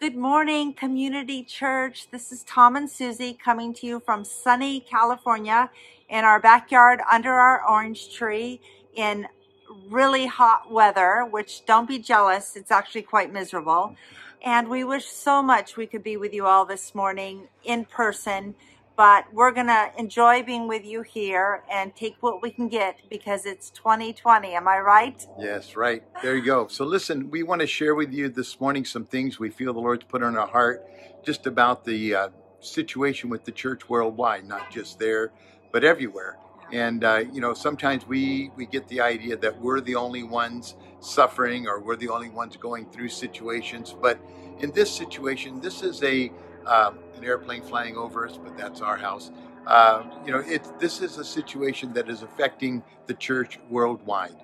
Good morning, Community Church. This is Tom and Susie coming to you from sunny California in our backyard under our orange tree in really hot weather, which don't be jealous. It's actually quite miserable. And we wish so much we could be with you all this morning in person, but we're going to enjoy being with you here and take what we can get because it's 2020. Am I right? Yes, right. There you go. So listen, we want to share with you this morning some things we feel the Lord's put on our heart just about the situation with the church worldwide, not just there, but everywhere. And, you know, sometimes we get the idea that we're the only ones suffering or we're the only ones going through situations. But in this situation, this is a an airplane flying over us, but that's our house. You know, this is a situation that is affecting the church worldwide.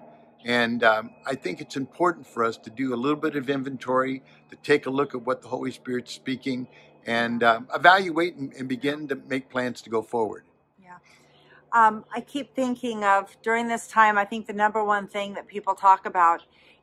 And I think it's important for us to do a little bit of inventory, to take a look at what the Holy Spirit's speaking and evaluate and begin to make plans to go forward. Yeah. I keep thinking of, during this time, I think the number one thing that people talk about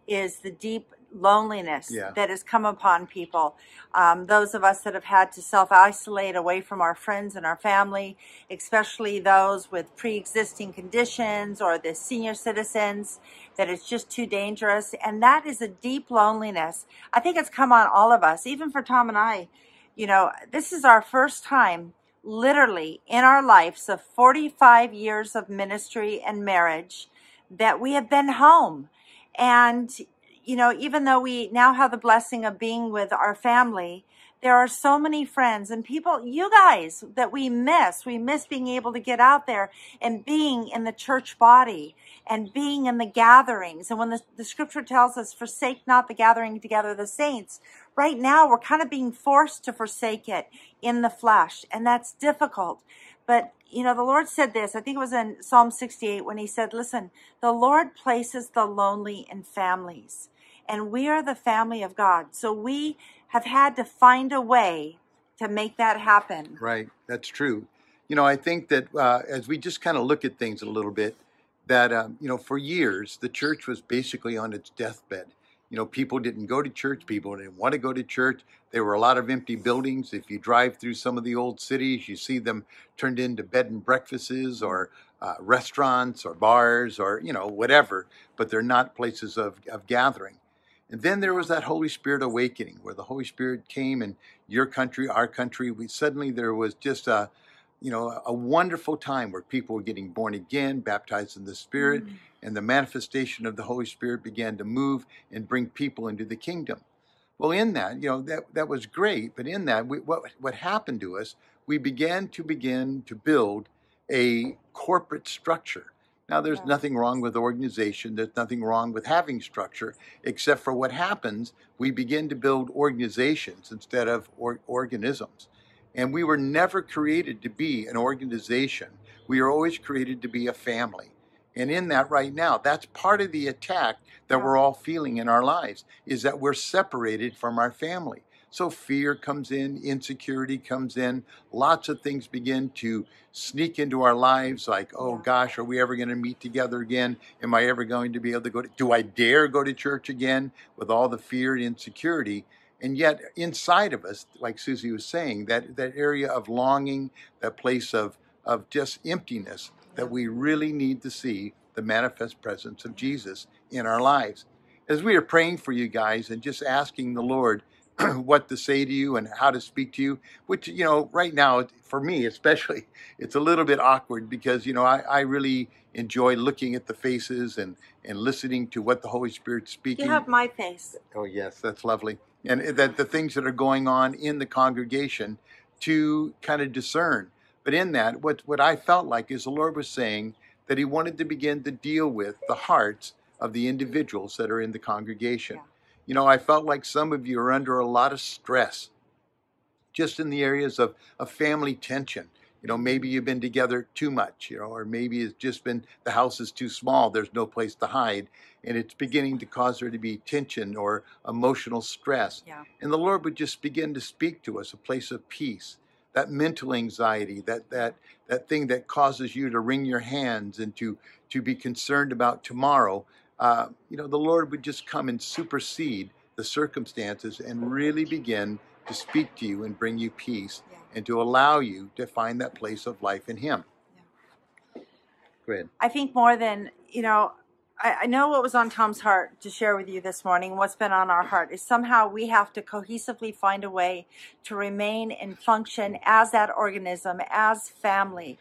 is the deep loneliness that has come upon people. Those of us that have had to self-isolate away from our friends and our family, especially those with pre-existing conditions or the senior citizens, that it's just too dangerous. And that is a deep loneliness. I think it's come on all of us, even for Tom and I. You know, this is our first time literally in our lives of 45 years of ministry and marriage that we have been home. And, you know, even though we now have the blessing of being with our family, there are so many friends and people, you guys, that we miss. We miss being able to get out there and being in the church body and being in the gatherings. And when the scripture tells us, forsake not the gathering together of the saints, right now we're kind of being forced to forsake it in the flesh. And that's difficult. But, you know, the Lord said this, I think it was in Psalm 68 when he said, listen, the Lord places the lonely in families. And we are the family of God. So we have had to find a way to make that happen. Right. That's true. You know, I think that as we just kind of look at things a little bit, that, you know, for years, the church was basically on its deathbed. You know, people didn't go to church. People didn't want to go to church. There were a lot of empty buildings. If you drive through some of the old cities, you see them turned into bed and breakfasts or restaurants or bars or, you know, whatever. But they're not places of gathering. And then there was that Holy Spirit awakening where the Holy Spirit came in your country, our country. Suddenly there was just a, you know, a wonderful time where people were getting born again, baptized in the Spirit, and the manifestation of the Holy Spirit began to move and bring people into the kingdom. Well, in that, you know, that was great. But in that, what happened to us, we began to build a corporate structure. Now, there's nothing wrong with organization. There's nothing wrong with having structure, except for what happens, we begin to build organizations instead of organisms. And we were never created to be an organization. We are always created to be a family. And in that right now, that's part of the attack that we're all feeling in our lives, is that we're separated from our family. So fear comes in, insecurity comes in, lots of things begin to sneak into our lives like, oh gosh, are we ever going to meet together again? Am I ever going to be able to go to, do I dare go to church again, with all the fear and insecurity? And yet inside of us, like Susie was saying, that area of longing, that place of just emptiness, that we really need to see the manifest presence of Jesus in our lives. As we are praying for you guys and just asking the Lord what to say to you and how to speak to you, which, you know, right now, for me especially, it's a little bit awkward because, you know, I really enjoy looking at the faces and listening to what the Holy Spirit's speaking. You have my face. Oh, yes, that's lovely. And that the things that are going on in the congregation to kind of discern. But in that, what I felt like is the Lord was saying that he wanted to begin to deal with the hearts of the individuals that are in the congregation. Yeah. You know, I felt like some of you are under a lot of stress, just in the areas of family tension. You know, maybe you've been together too much, you know, or maybe it's just been the house is too small. There's no place to hide. And it's beginning to cause there to be tension or emotional stress. Yeah. And the Lord would just begin to speak to us a place of peace, that mental anxiety, that thing that causes you to wring your hands and to be concerned about tomorrow. You know, the Lord would just come and supersede the circumstances and really begin to speak to you and bring you peace and to allow you to find that place of life in Him. Yeah. Go ahead. I think more than, you know, I know what was on Tom's heart to share with you this morning, what's been on our heart, is somehow we have to cohesively find a way to remain and function as that organism, as family,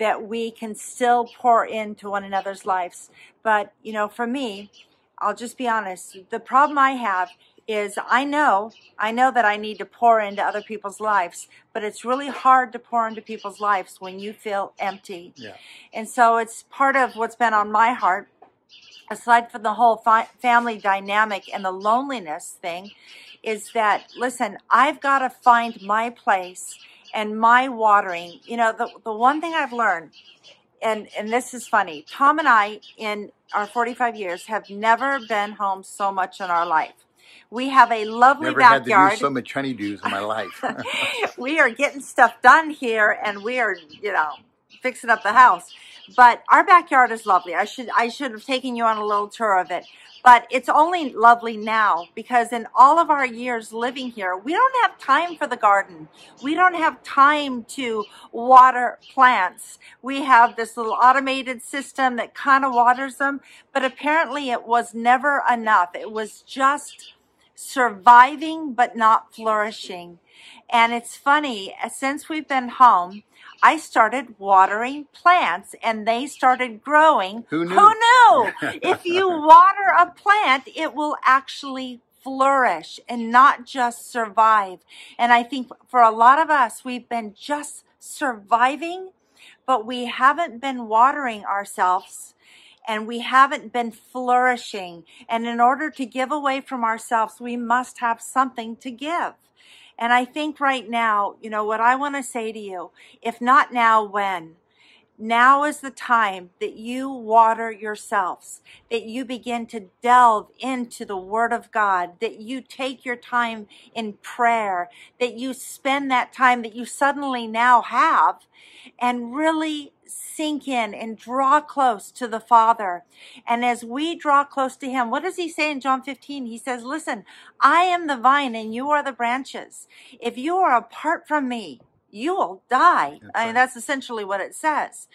that we can still pour into one another's lives. But, you know, for me, I'll just be honest, the problem I have is I know that I need to pour into other people's lives, but it's really hard to pour into people's lives when you feel empty. Yeah. And so it's part of what's been on my heart. Aside from the whole family dynamic and the loneliness thing, is that, listen, I've got to find my place and my watering. You know, the one thing I've learned, and this is funny, Tom and I, in our 45 years, have never been home so much in our life. We have a lovely backyard. Never had to do so much honeydews in my life. We are getting stuff done here, and we are, you know, fixing up the house. But our backyard is lovely. I should have taken you on a little tour of it. But it's only lovely now because in all of our years living here, we don't have time for the garden. We don't have time to water plants. We have this little automated system that kind of waters them. But apparently it was never enough. It was just surviving but not flourishing. And it's funny, since we've been home, I started watering plants and they started growing. Who knew? Who knew? If you water a plant, it will actually flourish and not just survive. And I think for a lot of us, we've been just surviving, but we haven't been watering ourselves and we haven't been flourishing. And in order to give away from ourselves, we must have something to give. And I think right now, you know, what I want to say to you, if not now, when? Now is the time that you water yourselves, that you begin to delve into the Word of God, that you take your time in prayer, that you spend that time that you suddenly now have and really sink in and draw close to the Father. And as we draw close to Him, what does He say in John 15? He says, listen, I am the vine and you are the branches. If you are apart from me, you will die. That's right. I mean, that's essentially what it says.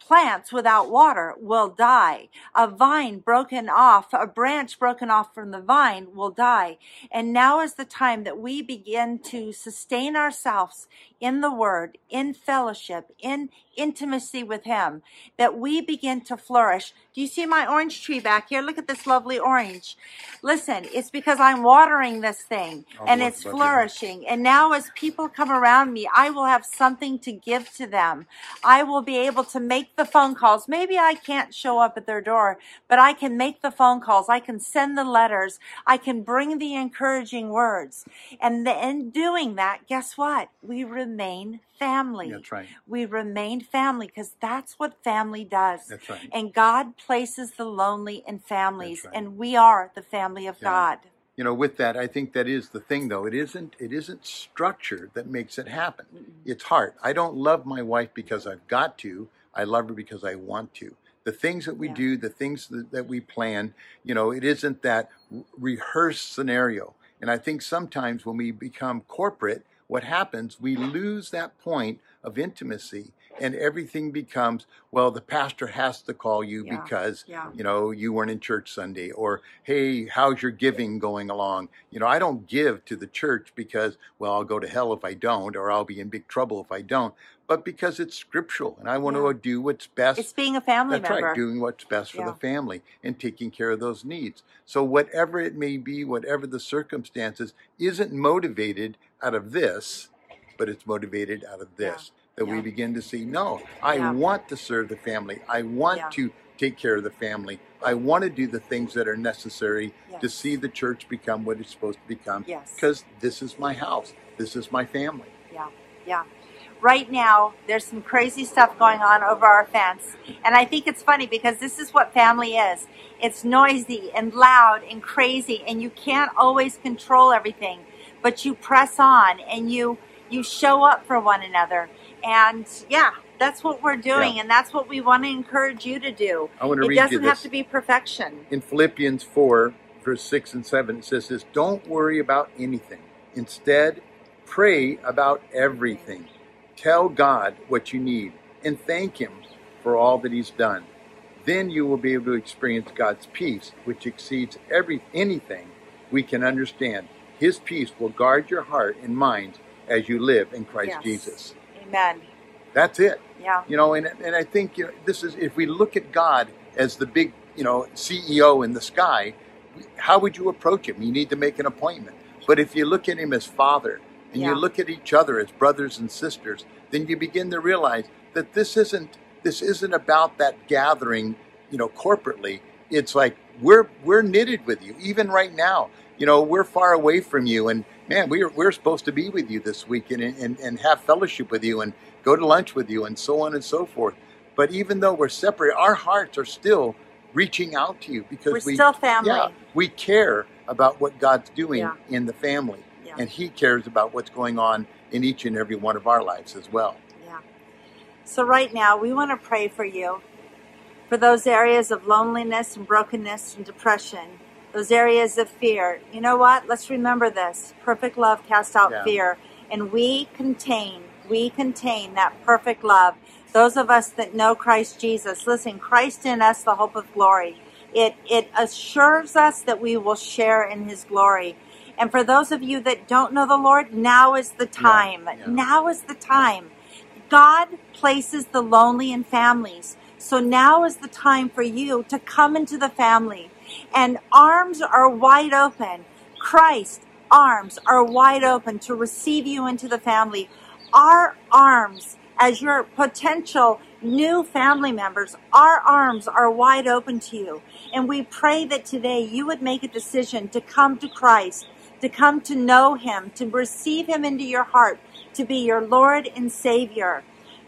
Plants without water will die. A vine broken off, a branch broken off from the vine will die. And now is the time that we begin to sustain ourselves in the Word, in fellowship, in intimacy with Him, that we begin to flourish. Do you see my orange tree back here? Look at this lovely orange. Listen, it's because I'm watering this thing and it's flourishing. And now as people come around me, I will have something to give to them. I will be able to make the phone calls. Maybe I can't show up at their door, but I can make the phone calls. I can send the letters. I can bring the encouraging words. And in doing that, guess what? We remain family. That's right. We remain family because that's what family does. That's right. And God places the lonely in families, right, and we are the family of God. You know, with that, I think that is the thing, though. It isn't structure that makes it happen. It's heart. I don't love my wife because I've got to. I love her because I want to. The things that we do, the things that we plan, you know, it isn't that rehearsed scenario. And I think sometimes when we become corporate, what happens, we lose that point of intimacy and everything becomes, well, the pastor has to call you because, you know, you weren't in church Sunday, or, hey, how's your giving going along? You know, I don't give to the church because, well, I'll go to hell if I don't, or I'll be in big trouble if I don't, but because it's scriptural and I want to do what's best. It's being a family member. That's right, doing what's best for the family and taking care of those needs. So whatever it may be, whatever the circumstances, isn't motivated out of this, but it's motivated out of this, that we begin to see, no, I want to serve the family. I want to take care of the family. I want to do the things that are necessary to see the church become what it's supposed to become, because this is my house. This is my family. Yeah. Right now, there's some crazy stuff going on over our fence. And I think it's funny because this is what family is. It's noisy and loud and crazy, and you can't always control everything. But you press on and you show up for one another. And that's what we're doing. And that's what we want to encourage you to do. I want to read you this. It doesn't have to be perfection. In Philippians 4, verse 6 and 7, it says this, don't worry about anything. Instead, pray about everything. Tell God what you need and thank Him for all that He's done. Then you will be able to experience God's peace, which exceeds anything we can understand. His peace will guard your heart and mind as you live in Christ Jesus. Amen. That's it. Yeah. You know, and I think this is, if we look at God as the big, CEO in the sky, how would you approach Him? You need to make an appointment. But if you look at Him as Father, and you look at each other as brothers and sisters, then you begin to realize that this isn't about that gathering, corporately. It's like we're knitted with you, even right now. We're far away from you, and man, we're supposed to be with you this week and have fellowship with you and go to lunch with you and so on and so forth. But even though we're separate, our hearts are still reaching out to you because we're still family. Yeah, we care about what God's doing in the family, and He cares about what's going on in each and every one of our lives as well. So right now, we want to pray for you, for those areas of loneliness and brokenness and depression, those areas of fear. You know what? Let's remember this. Perfect love casts out fear. And we contain that perfect love. Those of us that know Christ Jesus, listen, Christ in us, the hope of glory. It assures us that we will share in His glory. And for those of you that don't know the Lord, now is the time. Yeah. Now is the time. God places the lonely in families. So now is the time for you to come into the family. And arms are wide open. Christ's arms are wide open to receive you into the family. Our arms, as your potential new family members, our arms are wide open to you. And we pray that today you would make a decision to come to Christ, to come to know Him, to receive Him into your heart, to be your Lord and Savior.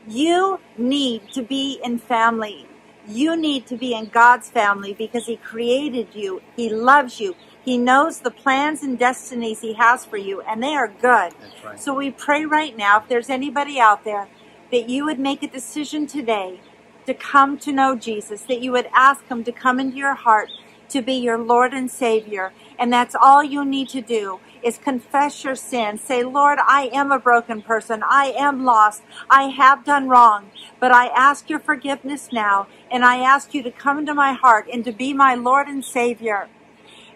You need to be in family. You need to be in God's family because He created you. He loves you. He knows the plans and destinies He has for you, and they are good. That's right. So we pray right now, if there's anybody out there, that you would make a decision today to come to know Jesus, that you would ask Him to come into your heart, to be your Lord and Savior. And that's all you need to do is confess your sin. Say, Lord, I am a broken person. I am lost. I have done wrong. But I ask your forgiveness now. And I ask you to come into my heart and to be my Lord and Savior.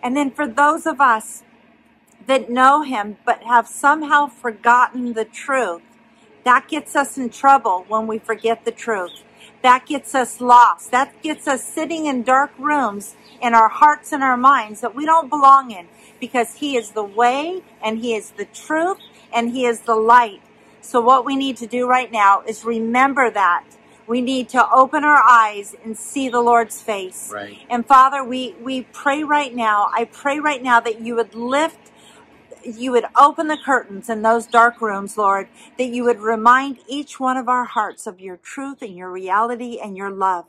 And then for those of us that know Him but have somehow forgotten the truth, that gets us in trouble when we forget the truth. That gets us lost. That gets us sitting in dark rooms in our hearts and our minds that we don't belong in, because He is the way and He is the truth and He is the light. So what we need to do right now is remember that. We need to open our eyes and see the Lord's face. Right. And Father, we pray right now. I pray right now that you would open the curtains in those dark rooms, Lord, that you would remind each one of our hearts of your truth and your reality and your love.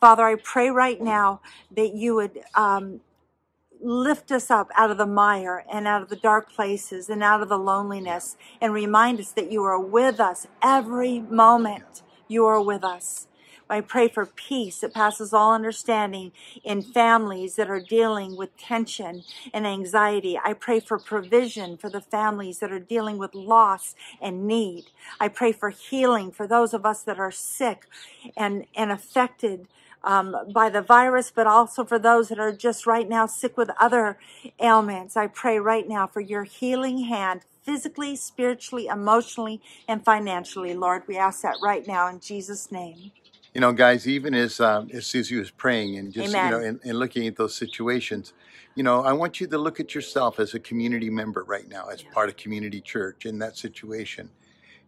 Father, I pray right now that you would lift us up out of the mire and out of the dark places and out of the loneliness, and remind us that you are with us every moment. You are with us. I pray for peace that passes all understanding in families that are dealing with tension and anxiety. I pray for provision for the families that are dealing with loss and need. I pray for healing for those of us that are sick and affected by the virus, but also for those that are just right now sick with other ailments. I pray right now for your healing hand, physically, spiritually, emotionally, and financially, Lord. We ask that right now in Jesus' name. You know, guys, even as Susie was praying and just, and looking at those situations, I want you to look at yourself as a community member right now, as part of Community Church in that situation,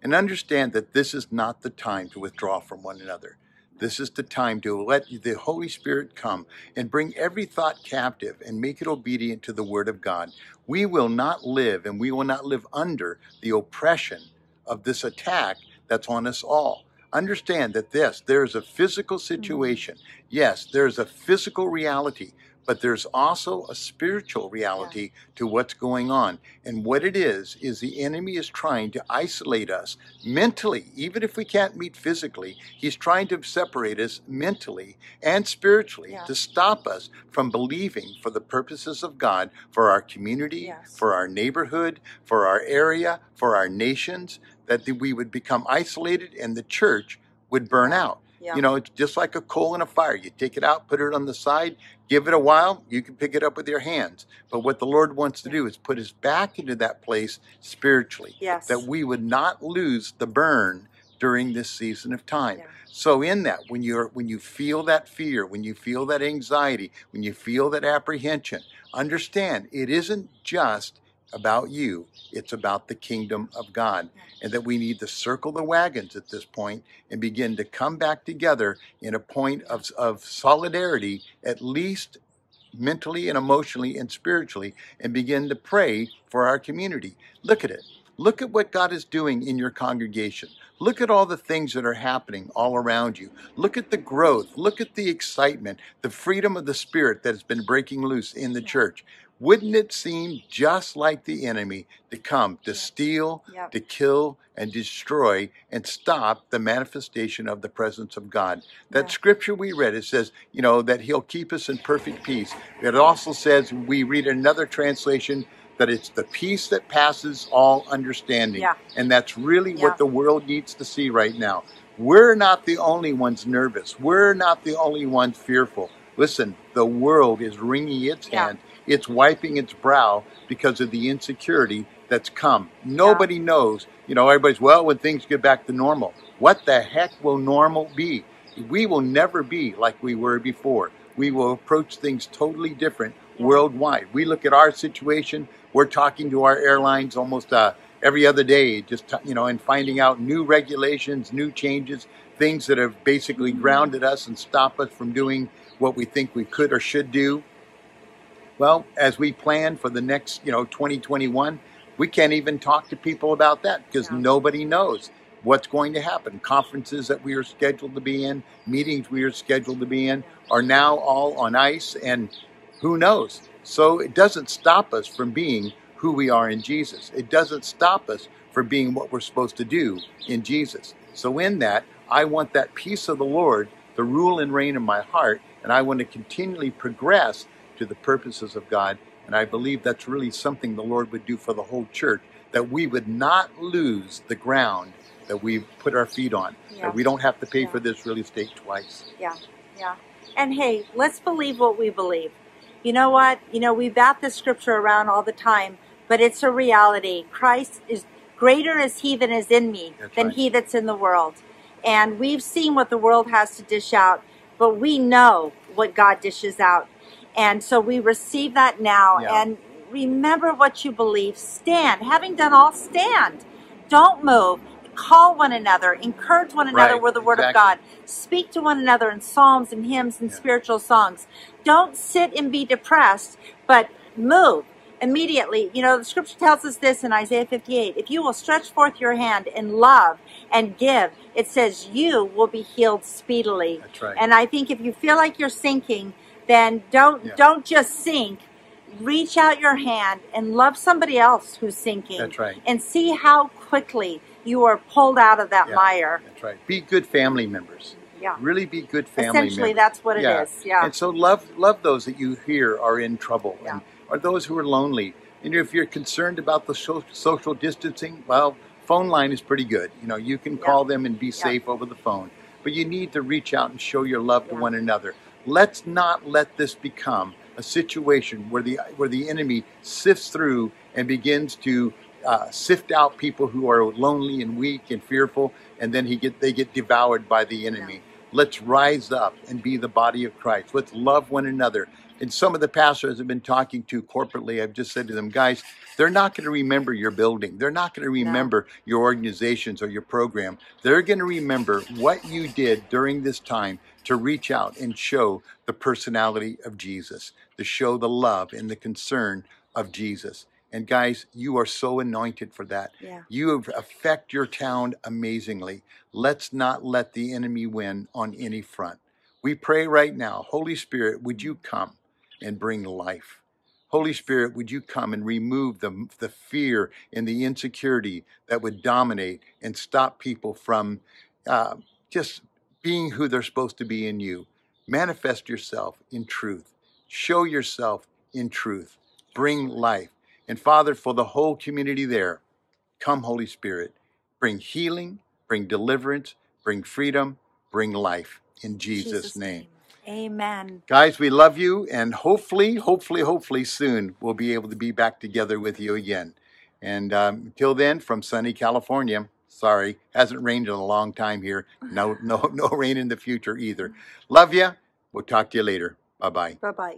and understand that this is not the time to withdraw from one another. This is the time to let the Holy Spirit come and bring every thought captive and make it obedient to the Word of God. We will not live, and we will not live under the oppression of this attack that's on us all. Understand that there is a physical situation. Yes, there is a physical reality, But there's also a spiritual reality to what's going on. And what it is the enemy is trying to isolate us mentally. Even if we can't meet physically, he's trying to separate us mentally and spiritually to stop us from believing for the purposes of God, for our community, for our neighborhood, for our area, for our nations, that we would become isolated and the church would burn out. You know, it's just like a coal in a fire. You take it out, put it on the side, give it a while, you can pick it up with your hands. But what the Lord wants to do is put us back into that place spiritually, that we would not lose the burn during this season of time. So in that, when you feel that fear, when you feel that anxiety, when you feel that apprehension, understand it isn't just about you, it's about the kingdom of God, and that we need to circle the wagons at this point and begin to come back together in a point of solidarity, at least mentally and emotionally and spiritually, and begin to pray for our community. Look at it. Look at what God is doing in your congregation. Look at all the things that are happening all around you. Look at the growth. Look at the excitement, the freedom of the Spirit that has been breaking loose in the church. Wouldn't it seem just like the enemy to come to steal, to kill, and destroy, and stop the manifestation of the presence of God? That scripture we read, it says, you know, that he'll keep us in perfect peace. It also says, we read another translation, that it's the peace that passes all understanding. And that's really what the world needs to see right now. We're not the only ones nervous. We're not the only ones fearful. Listen, the world is wringing its hand. It's wiping its brow because of the insecurity that's come. Nobody knows. You know, everybody's, well, when things get back to normal, what the heck will normal be? We will never be like we were before. We will approach things totally different worldwide. We look at our situation. We're talking to our airlines almost every other day, just, you know, and finding out new regulations, new changes, things that have basically grounded us and stopped us from doing what we think we could or should do. Well, as we plan for the next, you know, 2021, we can't even talk to people about that because nobody knows what's going to happen. Conferences that we are scheduled to be in, meetings we are scheduled to be in are now all on ice, and who knows? So it doesn't stop us from being who we are in Jesus. It doesn't stop us from being what we're supposed to do in Jesus. So in that, I want that peace of the Lord to rule and reign in my heart, and I want to continually progress to the purposes of God. And I believe that's really something the Lord would do for the whole church, that we would not lose the ground that we've put our feet on, that we don't have to pay for this real estate twice. And hey, let's believe what we believe. You know what? You know, we bat this scripture around all the time, but it's a reality. Christ is greater is he that is in me than he that's in the world. And we've seen what the world has to dish out, but we know what God dishes out. And so we receive that now. And remember what you believe. Stand. Having done all, stand. Don't move. Call one another. Encourage one another with the word of God. Speak to one another in psalms and hymns and spiritual songs. Don't sit and be depressed, but move immediately. You know, the scripture tells us this in Isaiah 58. If you will stretch forth your hand in love and give, it says you will be healed speedily. That's right. And I think if you feel like you're sinking, then don't just sink. Reach out your hand and love somebody else who's sinking. That's right. And see how quickly you are pulled out of that mire. That's right. Be good family members. Yeah. Really be good family members. Essentially, that's what it is. Yeah. And so love those that you hear are in trouble and are those who are lonely. And if you're concerned about the social distancing, well, phone line is pretty good. You know, you can call them and be safe over the phone. But you need to reach out and show your love to one another. Let's not let this become a situation where the enemy sifts through and begins to sift out people who are lonely and weak and fearful, and then they get devoured by the enemy. Let's rise up and be the body of Christ. Let's love one another. And some of the pastors I've been talking to corporately, I've just said to them, guys, they're not going to remember your building. They're not going to remember your organizations or your program. They're going to remember what you did during this time to reach out and show the personality of Jesus, to show the love and the concern of Jesus. And guys, you are so anointed for that. Yeah. You affect your town amazingly. Let's not let the enemy win on any front. We pray right now, Holy Spirit, would you come? and bring life. Holy Spirit, would you come and remove the fear and the insecurity that would dominate and stop people from just being who they're supposed to be in you. Manifest yourself in truth. Show yourself in truth. Bring life. And Father, for the whole community there, come Holy Spirit, bring healing, bring deliverance, bring freedom, bring life in Jesus' name. Amen. Guys, we love you, and hopefully soon we'll be able to be back together with you again. And until then, from sunny California, sorry, hasn't rained in a long time here. No rain in the future either. Love you. We'll talk to you later. Bye-bye. Bye-bye.